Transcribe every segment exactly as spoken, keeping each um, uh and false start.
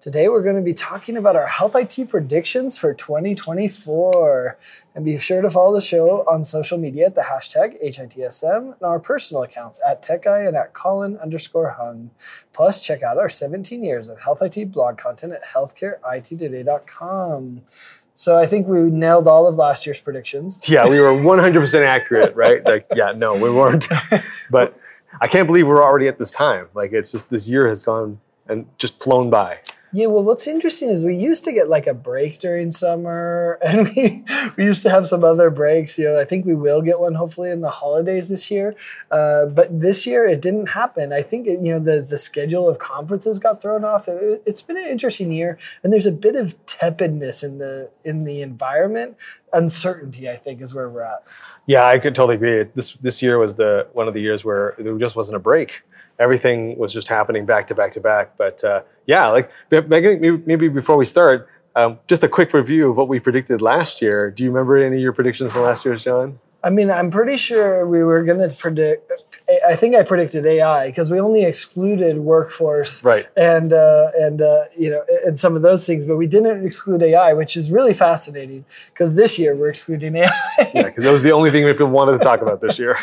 Today, we're going to be talking about our health I T predictions for twenty twenty-four. And be sure to follow the show on social media at the hashtag H I T S M and our personal accounts at TechEye and at Colin underscore Hung. Plus, check out our seventeen years of health I T blog content at healthcare I T today dot com. So I think we nailed all of last year's predictions. Yeah, we were one hundred percent accurate, right? Like, yeah, no, we weren't. But I can't believe we're already at this time. Like, it's just this year has gone and just flown by. Yeah, well, what's interesting is we used to get like a break during summer, and we we used to have some other breaks. You know, I think we will get one hopefully in the holidays this year. Uh, but this year it didn't happen. I think it, you know the the schedule of conferences got thrown off. It, it's been an interesting year, and there's a bit of tepidness in the in the environment. Uncertainty, I think, is where we're at. Yeah, I could totally agree. This this year was the one of the years where there just wasn't a break. Everything was just happening back to back to back. But uh, yeah, like maybe before we start, um, just a quick review of what we predicted last year. Do you remember any of your predictions from last year, John? I mean, I'm pretty sure we were going to predict. I think I predicted A I because we only excluded workforce, right, and uh, and uh, you know and some of those things, but we didn't exclude A I, which is really fascinating because this year we're excluding A I. Yeah, because that was the only thing we wanted to talk about this year.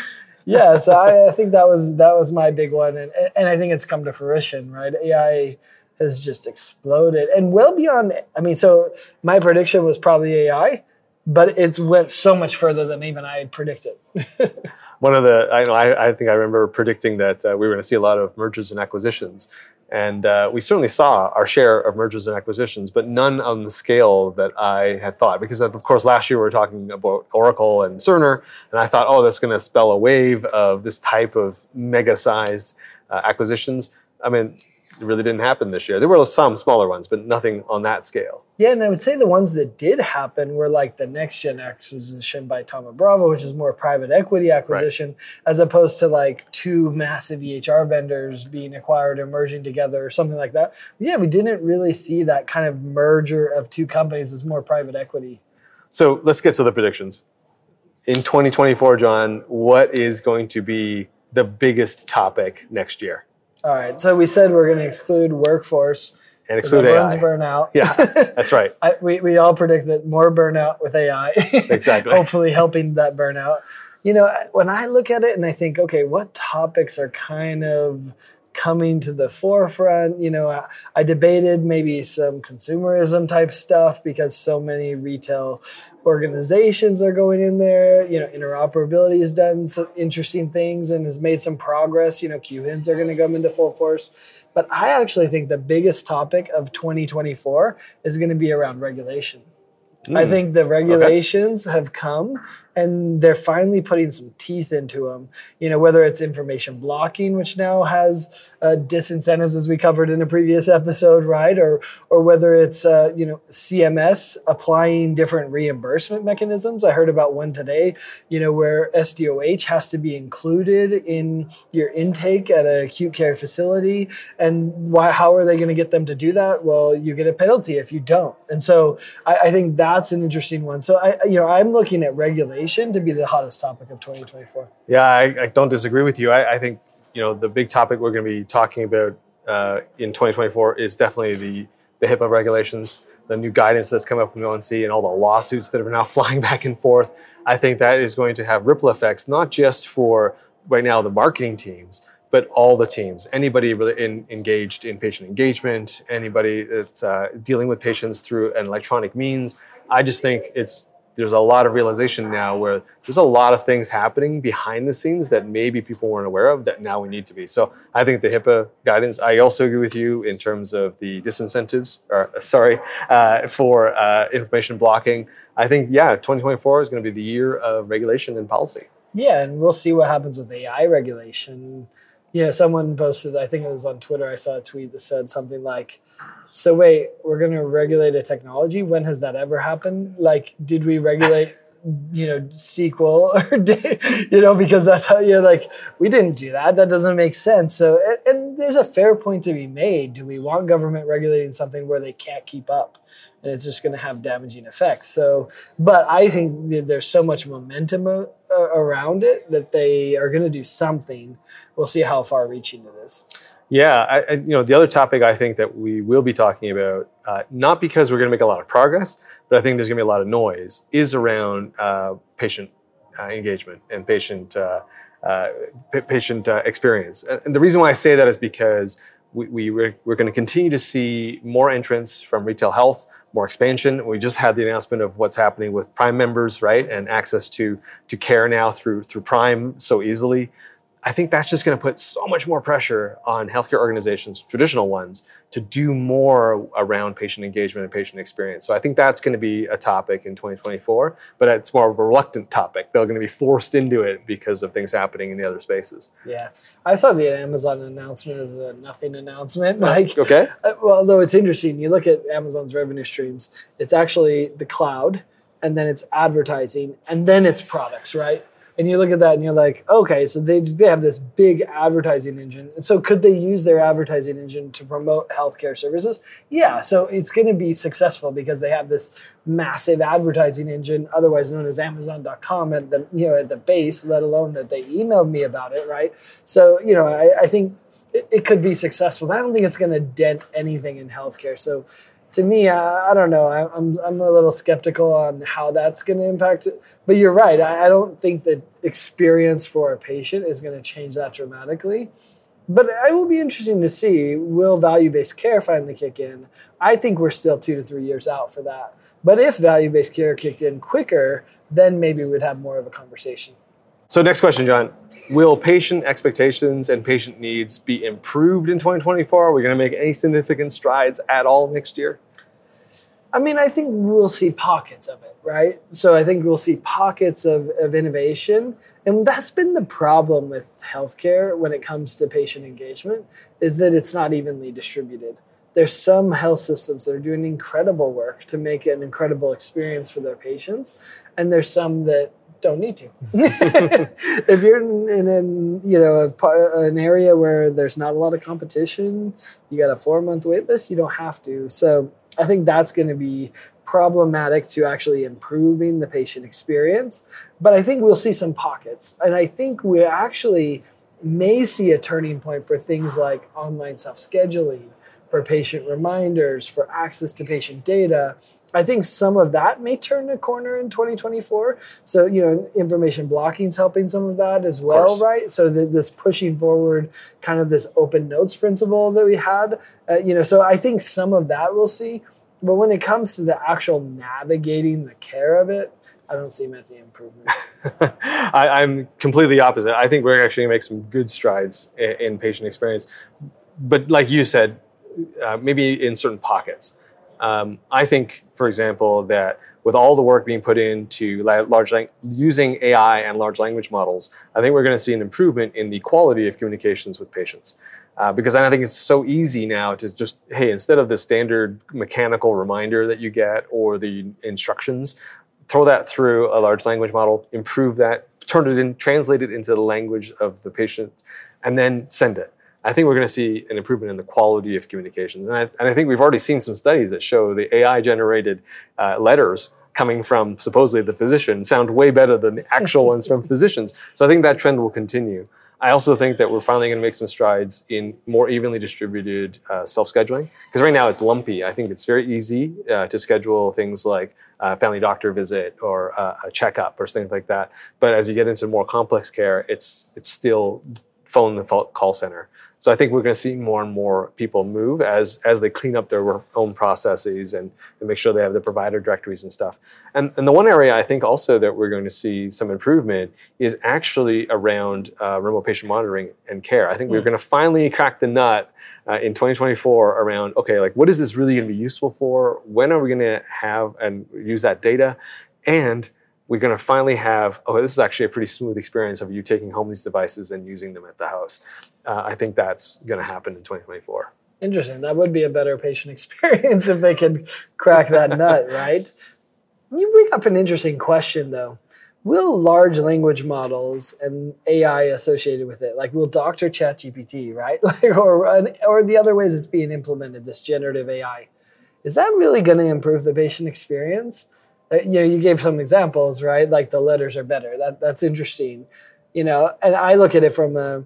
Yeah, so I, I think that was that was my big one, and and I think it's come to fruition, right? A I has just exploded, and well beyond. I mean, so my prediction was probably A I, but it's went so much further than even I had predicted. One of the, I know, I, I think I remember predicting that uh, we were going to see a lot of mergers and acquisitions, and uh, we certainly saw our share of mergers and acquisitions, but none on the scale that I had thought. Because of course, last year we were talking about Oracle and Cerner, and I thought, oh, that's going to spell a wave of this type of mega-sized uh, acquisitions. I mean, it really didn't happen this year. There were some smaller ones, but nothing on that scale. Yeah, and I would say the ones that did happen were like the Next Gen acquisition by Toma Bravo, which is more private equity acquisition, right, as opposed to like two massive E H R vendors being acquired and merging together or something like that. But yeah, we didn't really see that kind of merger of two companies as more private equity. So let's get to the predictions. In twenty twenty-four, John, what is going to be the biggest topic next year? All right, so we said we're going to exclude workforce. And exclude everyone's A I. Burnout. Yeah, that's right. I, we we all predict that more burnout with A I. Exactly. Hopefully helping that burnout. You know, when I look at it and I think, okay, what topics are kind of coming to the forefront? You know, I, I debated maybe some consumerism type stuff because so many retail organizations are going in there. You know, interoperability has done some interesting things and has made some progress. You know, Q H I Ns are going to come into full force. But I actually think the biggest topic of twenty twenty-four is going to be around regulation. Mm. I think the regulations okay. have come and they're finally putting some teeth into them. You know, whether it's information blocking, which now has uh, disincentives, as we covered in a previous episode, right? Or or whether it's, uh, you know, C M S applying different reimbursement mechanisms. I heard about one today, you know, where S D O H has to be included in your intake at an acute care facility. And why? How are they going to get them to do that? Well, you get a penalty if you don't. And so I, I think that's an interesting one. So, I, you know, I'm looking at regulation to be the hottest topic of twenty twenty-four. Yeah, I, I don't disagree with you. I, I think, you know, the big topic we're going to be talking about uh, in twenty twenty-four is definitely the, the HIPAA regulations, the new guidance that's come up from the O N C and all the lawsuits that are now flying back and forth. I think that is going to have ripple effects, not just for right now the marketing teams, but all the teams, anybody really in, engaged in patient engagement, anybody that's uh, dealing with patients through an electronic means. I just think it's there's a lot of realization now where there's a lot of things happening behind the scenes that maybe people weren't aware of that now we need to be. So I think the HIPAA guidance, I also agree with you in terms of the disincentives, or sorry, uh, for uh, information blocking. I think, yeah, twenty twenty-four is going to be the year of regulation and policy. Yeah, and we'll see what happens with A I regulation. You know, someone posted, I think it was on Twitter, I saw a tweet that said something like, so wait, we're going to regulate a technology? When has that ever happened? Like, did we regulate you know, S Q L or, data, you know, because that's how you're like, we didn't do that. That doesn't make sense. So, and, and there's a fair point to be made. Do we want government regulating something where they can't keep up? And it's just going to have damaging effects. So, but I think that there's so much momentum o- around it that they are going to do something. We'll see how far reaching it is. Yeah, I, I, you know, the other topic I think that we will be talking about, uh, not because we're going to make a lot of progress, but I think there's going to be a lot of noise, is around uh, patient uh, engagement and patient uh, uh, p- patient uh, experience. And the reason why I say that is because we, we we're, we're going to continue to see more entrants from retail health, more expansion. We just had the announcement of what's happening with Prime members, right, and access to to care now through through Prime so easily. I think that's just going to put so much more pressure on healthcare organizations, traditional ones, to do more around patient engagement and patient experience. So I think that's going to be a topic in twenty twenty-four, but it's more of a reluctant topic. They're going to be forced into it because of things happening in the other spaces. Yeah. I saw the Amazon announcement as a nothing announcement. Like, okay. Well, although it's interesting, you look at Amazon's revenue streams, it's actually the cloud, and then it's advertising, and then it's products, right? And you look at that and you're like, okay, so they they have this big advertising engine. And so could they use their advertising engine to promote healthcare services? Yeah, so it's going to be successful because they have this massive advertising engine, otherwise known as Amazon dot com, at the, you know, at the base, let alone that they emailed me about it, right? So, you know, I, I think it, it could be successful, but I don't think it's going to dent anything in healthcare. So to me, I, I don't know. I, I'm I'm a little skeptical on how that's going to impact it. But you're right. I, I don't think the experience for a patient is going to change that dramatically. But it will be interesting to see, will value-based care finally kick in? I think we're still two to three years out for that. But if value-based care kicked in quicker, then maybe we'd have more of a conversation. So next question, John. Will patient expectations and patient needs be improved in twenty twenty-four? Are we going to make any significant strides at all next year? I mean, I think we'll see pockets of it, right? So I think we'll see pockets of, of innovation. And that's been the problem with healthcare when it comes to patient engagement, is that it's not evenly distributed. There's some health systems that are doing incredible work to make an incredible experience for their patients. And there's some that don't need to. If you're in, in, in you know a, an area where there's not a lot of competition, you got a four-month wait list, you don't have to. So I think that's going to be problematic to actually improving the patient experience. But I think we'll see some pockets. And I think we actually may see a turning point for things like online self-scheduling, for patient reminders, for access to patient data. I think some of that may turn a corner in twenty twenty-four. So, you know, information blocking is helping some of that as well, right? So the, this pushing forward kind of this open notes principle that we had, uh, you know, so I think some of that we'll see. But when it comes to the actual navigating the care of it, I don't see many improvements. I, I'm completely opposite. I think we're actually going to make some good strides in, in patient experience. But like you said, Uh, maybe in certain pockets. Um, I think, for example, that with all the work being put into la- large lang- using A I and large language models, I think we're going to see an improvement in the quality of communications with patients. Uh, because I think it's so easy now to just, hey, instead of the standard mechanical reminder that you get or the instructions, throw that through a large language model, improve that, turn it in, translate it into the language of the patient, and then send it. I think we're going to see an improvement in the quality of communications. And I, and I think we've already seen some studies that show the A I-generated uh, letters coming from supposedly the physician sound way better than the actual ones from physicians. So I think that trend will continue. I also think that we're finally going to make some strides in more evenly distributed uh, self-scheduling. Because right now it's lumpy. I think it's very easy uh, to schedule things like a family doctor visit or uh, a checkup or things like that. But as you get into more complex care, it's it's still phone the call center. So I think we're going to see more and more people move as as they clean up their own processes and, and make sure they have the provider directories and stuff. And, and the one area I think also that we're going to see some improvement is actually around uh, remote patient monitoring and care. I think mm. we're going to finally crack the nut uh, in twenty twenty-four around, okay, like what is this really going to be useful for? When are we going to have and use that data? And we're going to finally have, oh, this is actually a pretty smooth experience of you taking home these devices and using them at the house. Uh, I think that's going to happen in twenty twenty-four. Interesting. That would be a better patient experience if they could crack that nut, right? You bring up an interesting question, though. Will large language models and A I associated with it, like will Doctor ChatGPT, right, like, or or the other ways it's being implemented, this generative A I, is that really going to improve the patient experience? Uh, you know, you gave some examples, right? Like the letters are better. That that's interesting, you know. And I look at it from a,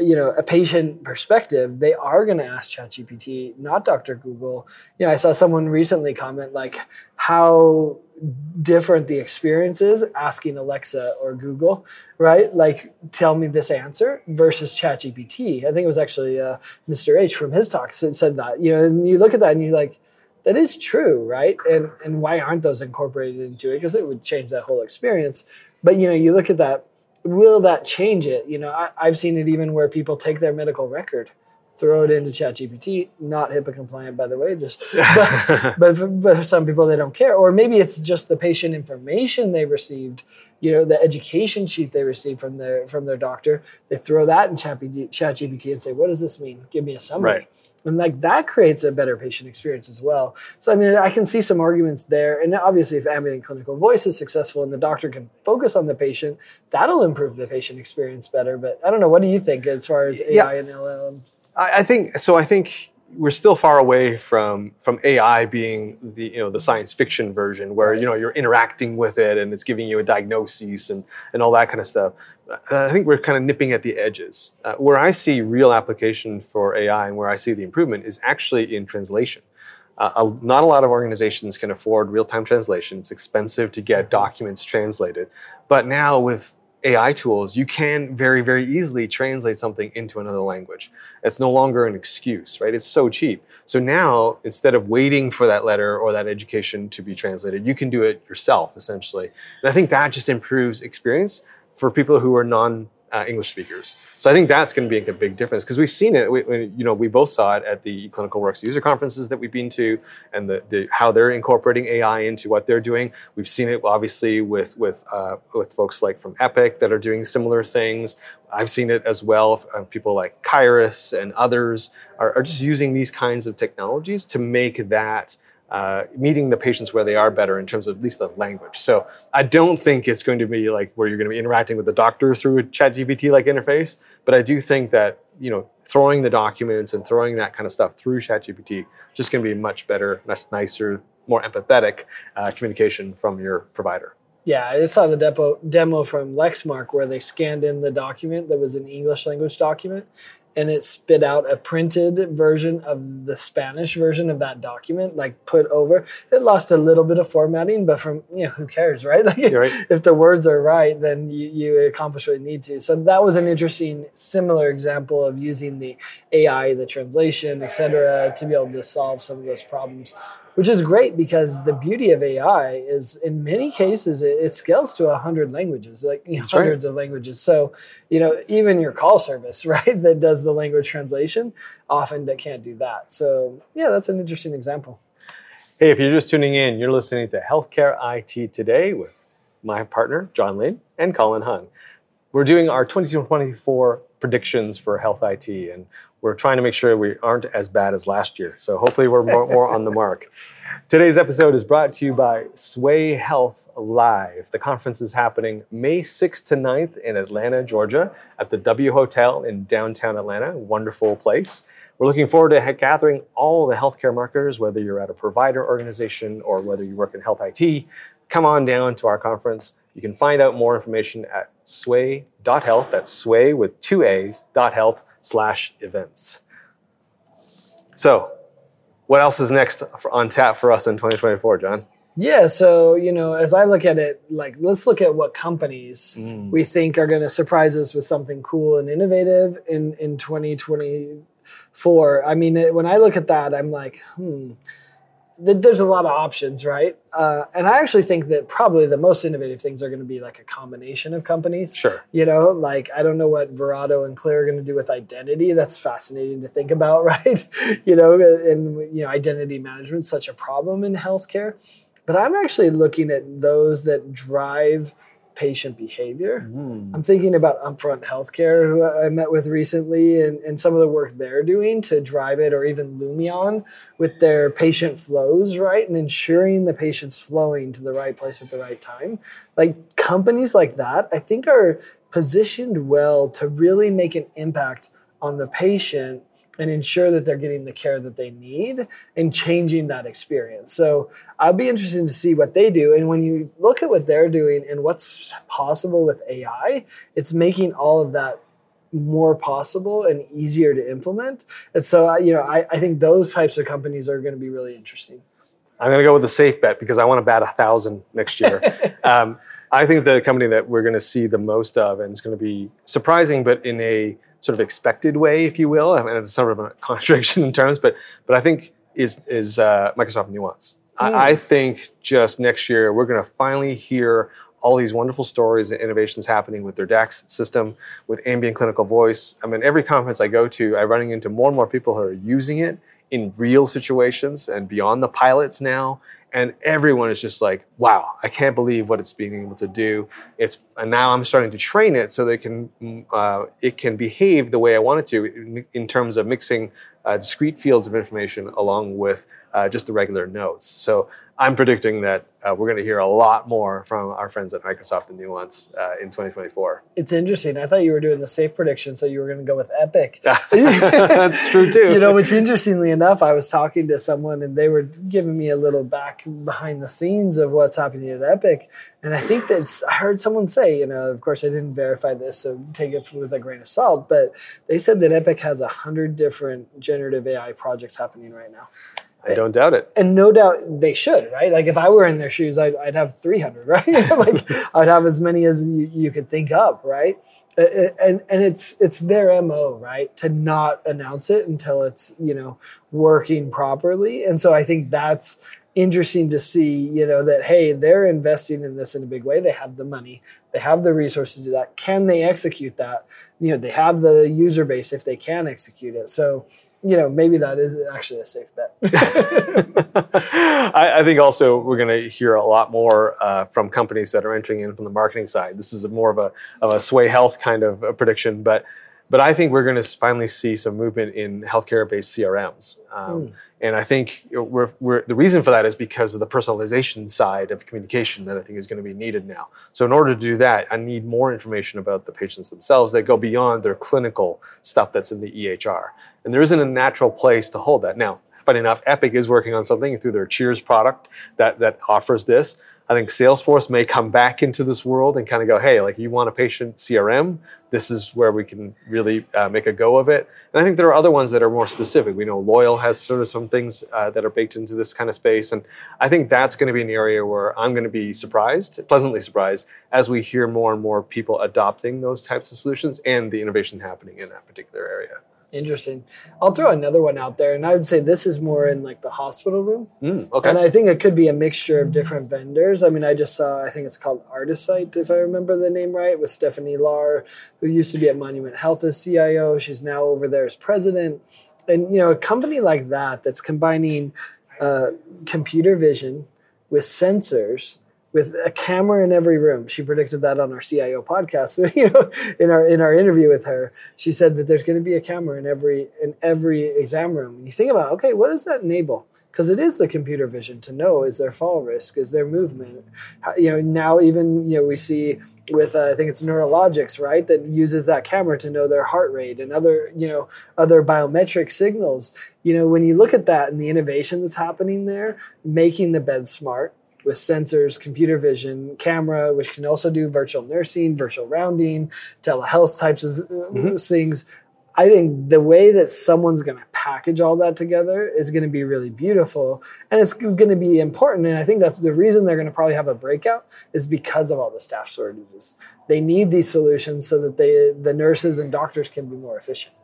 you know, a patient perspective. They are going to ask ChatGPT, not Doctor Google. You know, I saw someone recently comment like how different the experience is asking Alexa or Google, right? Like, tell me this answer versus ChatGPT. I think it was actually uh, Mister H from his talk that said that. You know, and you look at that and you're like, that is true, right? And and why aren't those incorporated into it? Because it would change that whole experience. But, you know, you look at that, will that change it? You know, I, I've seen it even where people take their medical record, throw it into ChatGPT, not HIPAA compliant, by the way, just, but, but, for, but for some people, they don't care. Or maybe it's just the patient information they received, you know, the education sheet they received from their, from their doctor. They throw that in ChatGPT and say, what does this mean? Give me a summary. Right. And like that creates a better patient experience as well. So, I mean, I can see some arguments there. And obviously, if Ambient Clinical Voice is successful and the doctor can focus on the patient, that'll improve the patient experience better. But I don't know. What do you think as far as A I yeah. and L L Ms? I think so. I think we're still far away from from A I being the you know the science fiction version where you know you're interacting with it and it's giving you a diagnosis and, and all that kind of stuff. I think we're kind of nipping at the edges. Uh, where I see real application for A I and where I see the improvement is actually in translation. Uh, a, not a lot of organizations can afford real-time translation. It's expensive to get documents translated, but now with A I tools, you can very, very easily translate something into another language. It's no longer an excuse, right? It's so cheap. So now, instead of waiting for that letter or that education to be translated, you can do it yourself, essentially. And I think that just improves experience for people who are non- Uh, English speakers. So I think that's going to be a big difference because we've seen it. We, we, you know, we both saw it at the Clinical Works user conferences that we've been to, and the, the how they're incorporating A I into what they're doing. We've seen it obviously with with uh, with folks like from Epic that are doing similar things. I've seen it as well. Uh, people like Kyrus and others are, are just using these kinds of technologies to make that. Uh, meeting the patients where they are better in terms of at least the language. So I don't think it's going to be like where you're going to be interacting with the doctor through a ChatGPT-like interface, but I do think that you know throwing the documents and throwing that kind of stuff through ChatGPT just going to be much better, much nicer, more empathetic uh, communication from your provider. Yeah, I just saw the depo- demo from Lexmark where they scanned in the document that was an English language document, and it spit out a printed version of the Spanish version of that document, like put over. It lost a little bit of formatting, but from, you know, who cares, right? Like if, right. if the words are right, then you, you accomplish what you need to. So that was an interesting, similar example of using the A I, the translation, et cetera, to be able to solve some of those problems, which is great because the beauty of A I is in many cases, it, it scales to one hundred languages, like you know, hundreds right. of languages. So, you know, even your call service, right, that does the language translation, often they can't do that. So yeah, that's an interesting example. Hey, if you're just tuning in, you're listening to Healthcare I T Today with my partner, John Lynn, and Colin Hung. We're doing our twenty twenty-four predictions for health I T, and we're trying to make sure we aren't as bad as last year. So hopefully we're more, more on the mark. Today's episode is brought to you by Sway Health Live. The conference is happening May sixth to ninth in Atlanta, Georgia, at the W Hotel in downtown Atlanta. Wonderful place. We're looking forward to gathering all the healthcare marketers, whether you're at a provider organization or whether you work in health I T. Come on down to our conference. You can find out more information at sway dot health. That's sway with two A's, dot health. slash events. So what else is next for, on tap for us in twenty twenty-four, John? Yeah, so, you know, as I look at it, like, let's look at what companies mm. we think are going to surprise us with something cool and innovative in, in twenty twenty-four. I mean, when I look at that, I'm like, hmm, there's a lot of options, right? Uh, and I actually think that probably the most innovative things are going to be like a combination of companies. Sure. You know, like I don't know what Verado and Clear are going to do with identity. That's fascinating to think about, right? you know, and you know, identity management is such a problem in healthcare. But I'm actually looking at those that drive patient behavior. Mm. I'm thinking about Upfront Healthcare, who I met with recently, and, and some of the work they're doing to drive it, or even Lumion with their patient flows, right? And ensuring the patient's flowing to the right place at the right time. Like companies like that, I think are positioned well to really make an impact on the patient and ensure that they're getting the care that they need and changing that experience. So I'll be interested to see what they do. And when you look at what they're doing and what's possible with A I, it's making all of that more possible and easier to implement. And so, you know, I, I think those types of companies are going to be really interesting. I'm going to go with a safe bet because I want to bat a thousand next year. um, I think the company that we're going to see the most of, and it's going to be surprising, but in a sort of expected way, if you will. I mean, it's sort of a contradiction in terms, but but I think is is uh, Microsoft Nuance. Mm. I, I think just next year, we're going to finally hear all these wonderful stories and innovations happening with their DAX system, with Ambient Clinical Voice. I mean, every conference I go to, I'm running into more and more people who are using it in real situations and beyond the pilots now. And everyone is just like, wow, I can't believe what it's being able to do. It's and now I'm starting to train it so they can uh, it can behave the way I want it to in, in terms of mixing uh, discrete fields of information along with uh, just the regular notes. So I'm predicting that uh, we're going to hear a lot more from our friends at Microsoft and Nuance uh, in twenty twenty-four. It's interesting. I thought you were doing the safe prediction, so you were going to go with Epic. That's true, too. You know, which interestingly enough, I was talking to someone and they were giving me a little back behind the scenes of what's happening at Epic. And I think that's, I heard someone say, you know, of course I didn't verify this, so take it with a grain of salt, but they said that Epic has one hundred different generative A I projects happening right now. I don't doubt it. And no doubt they should, right? Like if I were in their shoes, I'd, I'd have three hundred, right? Like I'd have as many as you, you could think of, right? And and it's it's their M O, right? To not announce it until it's, you know, working properly. And so I think that's interesting to see, you know, that, hey, they're investing in this in a big way. They have the money. They have the resources to do that. Can they execute that? You know, they have the user base if they can execute it. So, you know, maybe that is actually a safe bet. I, I think also we're going to hear a lot more uh, from companies that are entering in from the marketing side. This is a more of a of a Sway Health kind of a prediction, but but I think we're going to finally see some movement in healthcare-based C R Ms. Um, mm. And I think we're, we're, the reason for that is because of the personalization side of communication that I think is going to be needed now. So in order to do that, I need more information about the patients themselves that go beyond their clinical stuff that's in the E H R. And there isn't a natural place to hold that. Now, funny enough, Epic is working on something through their Cheers product that, that offers this. I think Salesforce may come back into this world and kind of go, hey, like you want a patient C R M? This is where we can really uh, make a go of it. And I think there are other ones that are more specific. We know Loyal has sort of some things uh, that are baked into this kind of space. And I think that's going to be an area where I'm going to be surprised, pleasantly surprised, as we hear more and more people adopting those types of solutions and the innovation happening in that particular area. Interesting. I'll throw another one out there, and I would say this is more in like the hospital room. Mm, okay. And I think it could be a mixture of different vendors. I mean, I just saw, I think it's called Artisite, if I remember the name right, with Stephanie Lahr, who used to be at Monument Health as C I O. She's now over there as president. And, you know, a company like that that's combining uh, computer vision with sensors, with a camera in every room. She predicted that on our C I O podcast. So, you know, in our in our interview with her, she said that there's going to be a camera in every in every exam room. And you think about, okay, what does that enable? Because it is the computer vision to know, is there fall risk? Is there movement? How, you know, now even, you know, we see with, uh, I think it's Neurologics, right? That uses that camera to know their heart rate and other, you know, other biometric signals. You know, when you look at that and the innovation that's happening there, making the bed smart, with sensors, computer vision, camera, which can also do virtual nursing, virtual rounding, telehealth types of mm-hmm. things. I think the way that someone's going to package all that together is going to be really beautiful, and it's going to be important. And I think that's the reason they're going to probably have a breakout is because of all the staff shortages. They need these solutions so that they, the nurses and doctors can be more efficient.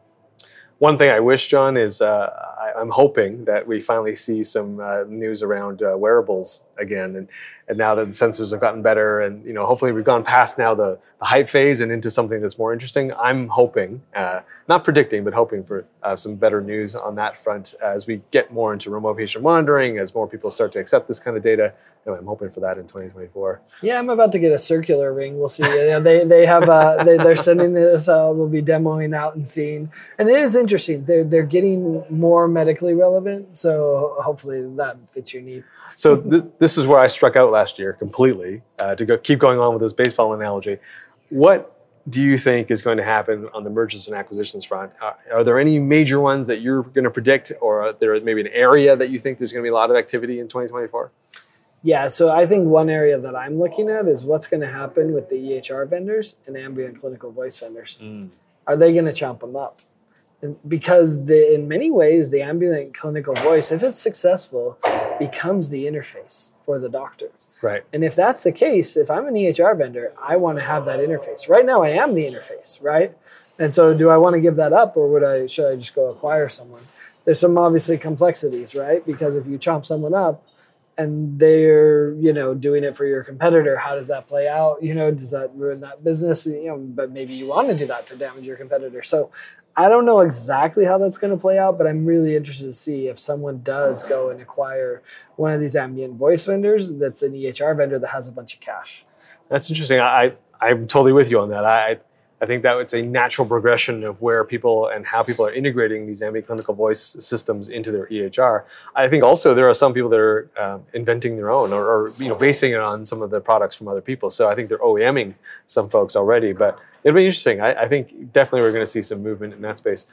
One thing I wish, John, is uh, I, I'm hoping that we finally see some uh, news around uh, wearables again. And, and now that the sensors have gotten better and, you know, hopefully we've gone past now the, the hype phase and into something that's more interesting, I'm hoping uh, not predicting, but hoping for uh, some better news on that front as we get more into remote patient monitoring, as more people start to accept this kind of data. Anyway, I'm hoping for that in twenty twenty-four. Yeah, I'm about to get a circular ring. We'll see. You know, they they have uh, they, they're sending this. Uh, we'll be demoing out and seeing. And it is interesting. They're they're getting more medically relevant. So hopefully that fits your need. So this this is where I struck out last year completely. Uh, to go keep going on with this baseball analogy, what do you think is going to happen on the mergers and acquisitions front? Uh, are there any major ones that you're going to predict, or are there maybe an area that you think there's going to be a lot of activity in twenty twenty-four? Yeah, so I think one area that I'm looking at is what's going to happen with the E H R vendors and ambient clinical voice vendors. Mm. Are they going to chomp them up? And because the, in many ways, the ambient clinical voice, if it's successful, becomes the interface for the doctor. Right. And if that's the case, if I'm an E H R vendor, I want to have that interface. Right now, I am the interface, right? And so do I want to give that up, or would I? should I just go acquire someone? There's some obviously complexities, right? Because if you chomp someone up, and they're, you know, doing it for your competitor, how does that play out? You know, does that ruin that business? You know, but maybe you want to do that to damage your competitor. So I don't know exactly how that's going to play out, but I'm really interested to see if someone does go and acquire one of these ambient voice vendors that's an E H R vendor that has a bunch of cash. That's interesting. I, I'm totally with you on that. I I think that it's a natural progression of where people and how people are integrating these ambient clinical voice systems into their E H R. I think also there are some people that are um, inventing their own, or, or you know, basing it on some of the products from other people. So I think they're O E M-ing some folks already. But it'll be interesting. I, I think definitely we're going to see some movement in that space.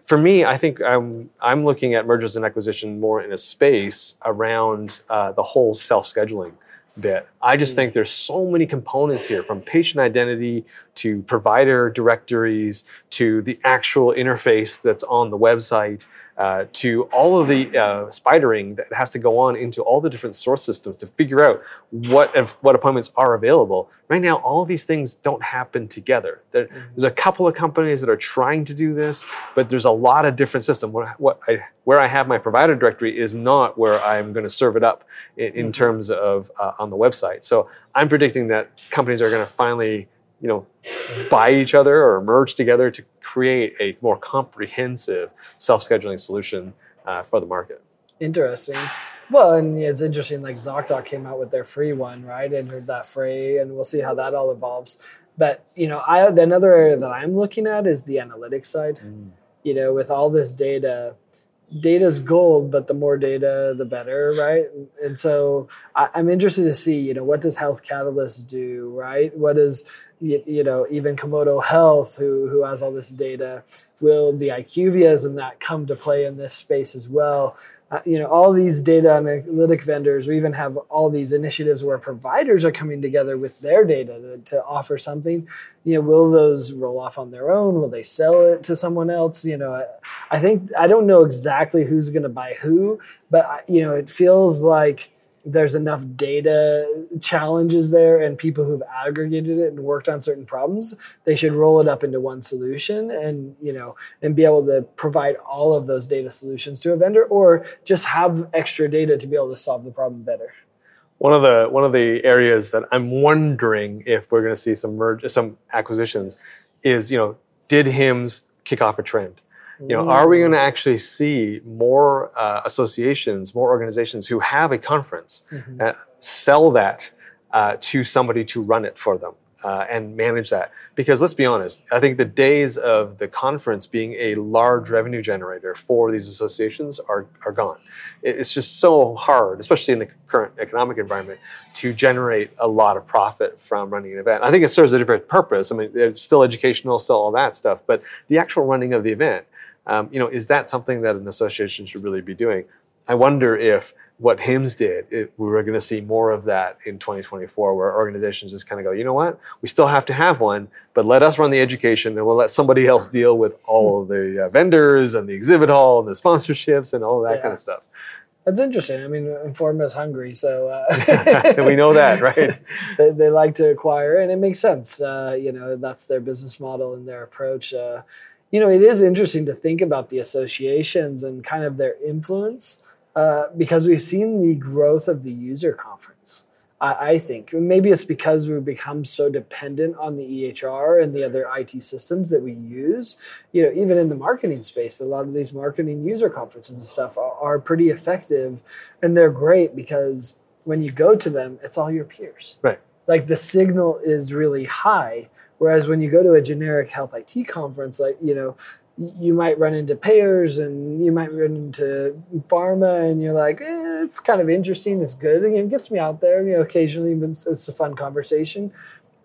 For me, I think I'm I'm looking at mergers and acquisition more in a space around uh, the whole self-scheduling bit. I just think there's so many components here, from patient identity to provider directories to the actual interface that's on the website uh, to all of the uh, spidering that has to go on into all the different source systems to figure out what if, what appointments are available. Right now, all these things don't happen together. There, there's a couple of companies that are trying to do this, but there's a lot of different systems. What, what I, where I have my provider directory is not where I'm going to serve it up in, in terms of uh, on the website. So I'm predicting that companies are going to finally, you know, buy each other or merge together to create a more comprehensive self-scheduling solution uh, for the market. Interesting. Well, and it's interesting, like ZocDoc came out with their free one, right? And heard that fray, and we'll see how that all evolves. But, you know, I another area that I'm looking at is the analytics side. Mm. You know, with all this data, data's gold, but the more data, the better, right? And so I, I'm interested to see, you know, what does Health Catalyst do, right? What is, you, you know, even Komodo Health, who who has all this data, will the IQVIAs and that come to play in this space as well? Uh, you know, all these data analytic vendors, we even have all these initiatives where providers are coming together with their data to, to offer something. You know, will those roll off on their own? Will they sell it to someone else? You know, I, I think, I don't know exactly who's going to buy who, but, I, you know, it feels like there's enough data challenges there and people who've aggregated it and worked on certain problems, they should roll it up into one solution and, you know, and be able to provide all of those data solutions to a vendor, or just have extra data to be able to solve the problem better. One of the one of the areas that I'm wondering if we're going to see some merge, some acquisitions is, you know, did HIMSS kick off a trend? You know, are we going to actually see more uh, associations, more organizations who have a conference, mm-hmm. uh, sell that uh, to somebody to run it for them uh, and manage that? Because let's be honest, I think the days of the conference being a large revenue generator for these associations are, are gone. It's just so hard, especially in the current economic environment, to generate a lot of profit from running an event. I think it serves a different purpose. I mean, it's still educational, still all that stuff, but the actual running of the event, Um, you know, is that something that an association should really be doing? I wonder if what HIMSS did, it, we were going to see more of that in twenty twenty-four, where organizations just kind of go, you know what, we still have to have one, but let us run the education and we'll let somebody else deal with all of the uh, vendors and the exhibit hall and the sponsorships and all of that yeah. kind of stuff. That's interesting. I mean, Informa is hungry, so uh, we know that, right? They, they like to acquire, and it makes sense. Uh, you know, that's their business model and their approach. Uh, You know, it is interesting to think about the associations and kind of their influence uh, because we've seen the growth of the user conference. I, I think. Maybe it's because we've become so dependent on the E H R and the other I T systems that we use. You know, even in the marketing space, a lot of these marketing user conferences and stuff are, are pretty effective, and they're great because when you go to them, it's all your peers. Right. Like the signal is really high. Whereas when you go to a generic health I T conference, like, you know, you might run into payers and you might run into pharma, and you're like, eh, it's kind of interesting. It's good. And it gets me out there. You know, occasionally it's, it's a fun conversation,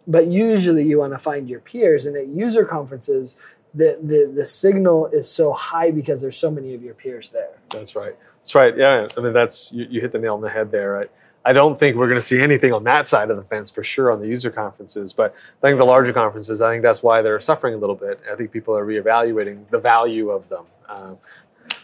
but usually you want to find your peers. And at user conferences, the, the, the signal is so high because there's so many of your peers there. That's right. That's right. Yeah. I mean, that's, you, you hit the nail on the head there, right? I don't think we're going to see anything on that side of the fence for sure on the user conferences, but I think the larger conferences, I think that's why they're suffering a little bit. I think people are reevaluating the value of them. Um,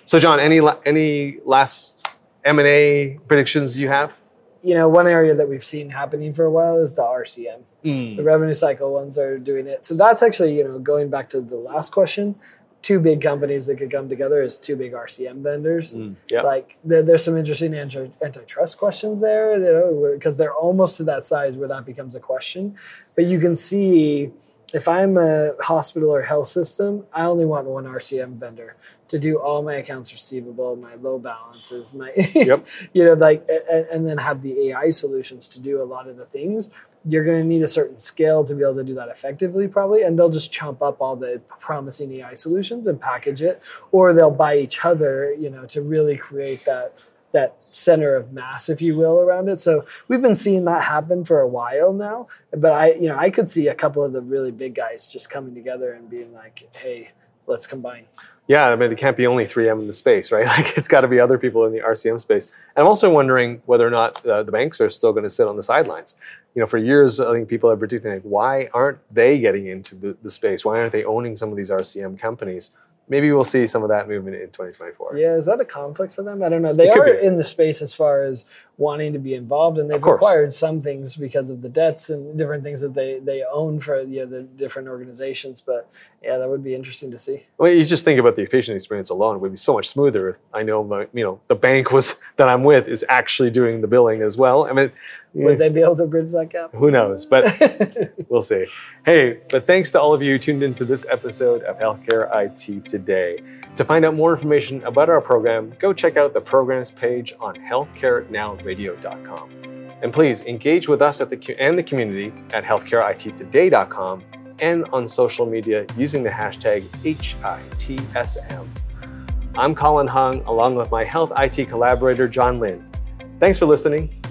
so, John, any any last M and A predictions you have? You know, one area that we've seen happening for a while is the R C M. Mm. The revenue cycle ones are doing it. So that's actually, you know, going back to the last question, two big companies that could come together is two big R C M vendors. Mm, yep. Like there, there's some interesting anti- antitrust questions there, you know, because they're almost to that size where that becomes a question. But you can see if I'm a hospital or health system, I only want one R C M vendor to do all my accounts receivable, my low balances, my, yep. you know, like, and then have the A I solutions to do a lot of the things. You're going to need a certain scale to be able to do that effectively, probably. And they'll just chomp up all the promising A I solutions and package it, or they'll buy each other, you know, to really create that, that center of mass, if you will, around it. So we've been seeing that happen for a while now, but I, you know, I could see a couple of the really big guys just coming together and being like, hey, let's combine. Yeah, I mean, it can't be only three M in the space, right? Like, it's got to be other people in the R C M space. And I'm also wondering whether or not uh, the banks are still going to sit on the sidelines. You know, for years, I think people have been predicting, like, why aren't they getting into the, the space? Why aren't they owning some of these R C M companies? Maybe we'll see some of that movement in twenty twenty-four. Yeah, is that a conflict for them? I don't know. They are in the space as far as wanting to be involved, and they've acquired some things because of the debts and different things that they, they own for you know, the different organizations. But yeah, that would be interesting to see. Well, you just think about the patient experience alone. It would be so much smoother if I know my, you know, the bank was that I'm with is actually doing the billing as well. I mean, would they be able to bridge that gap? Who knows? But we'll see. Hey, but thanks to all of you who tuned into this episode of Healthcare I T Today. To find out more information about our program, go check out the programs page on healthcare now radio dot com. And please engage with us at the and the community at healthcare I T today dot com and on social media using the hashtag H I T S M. I'm Colin Hung, along with my health I T collaborator, John Lynn. Thanks for listening,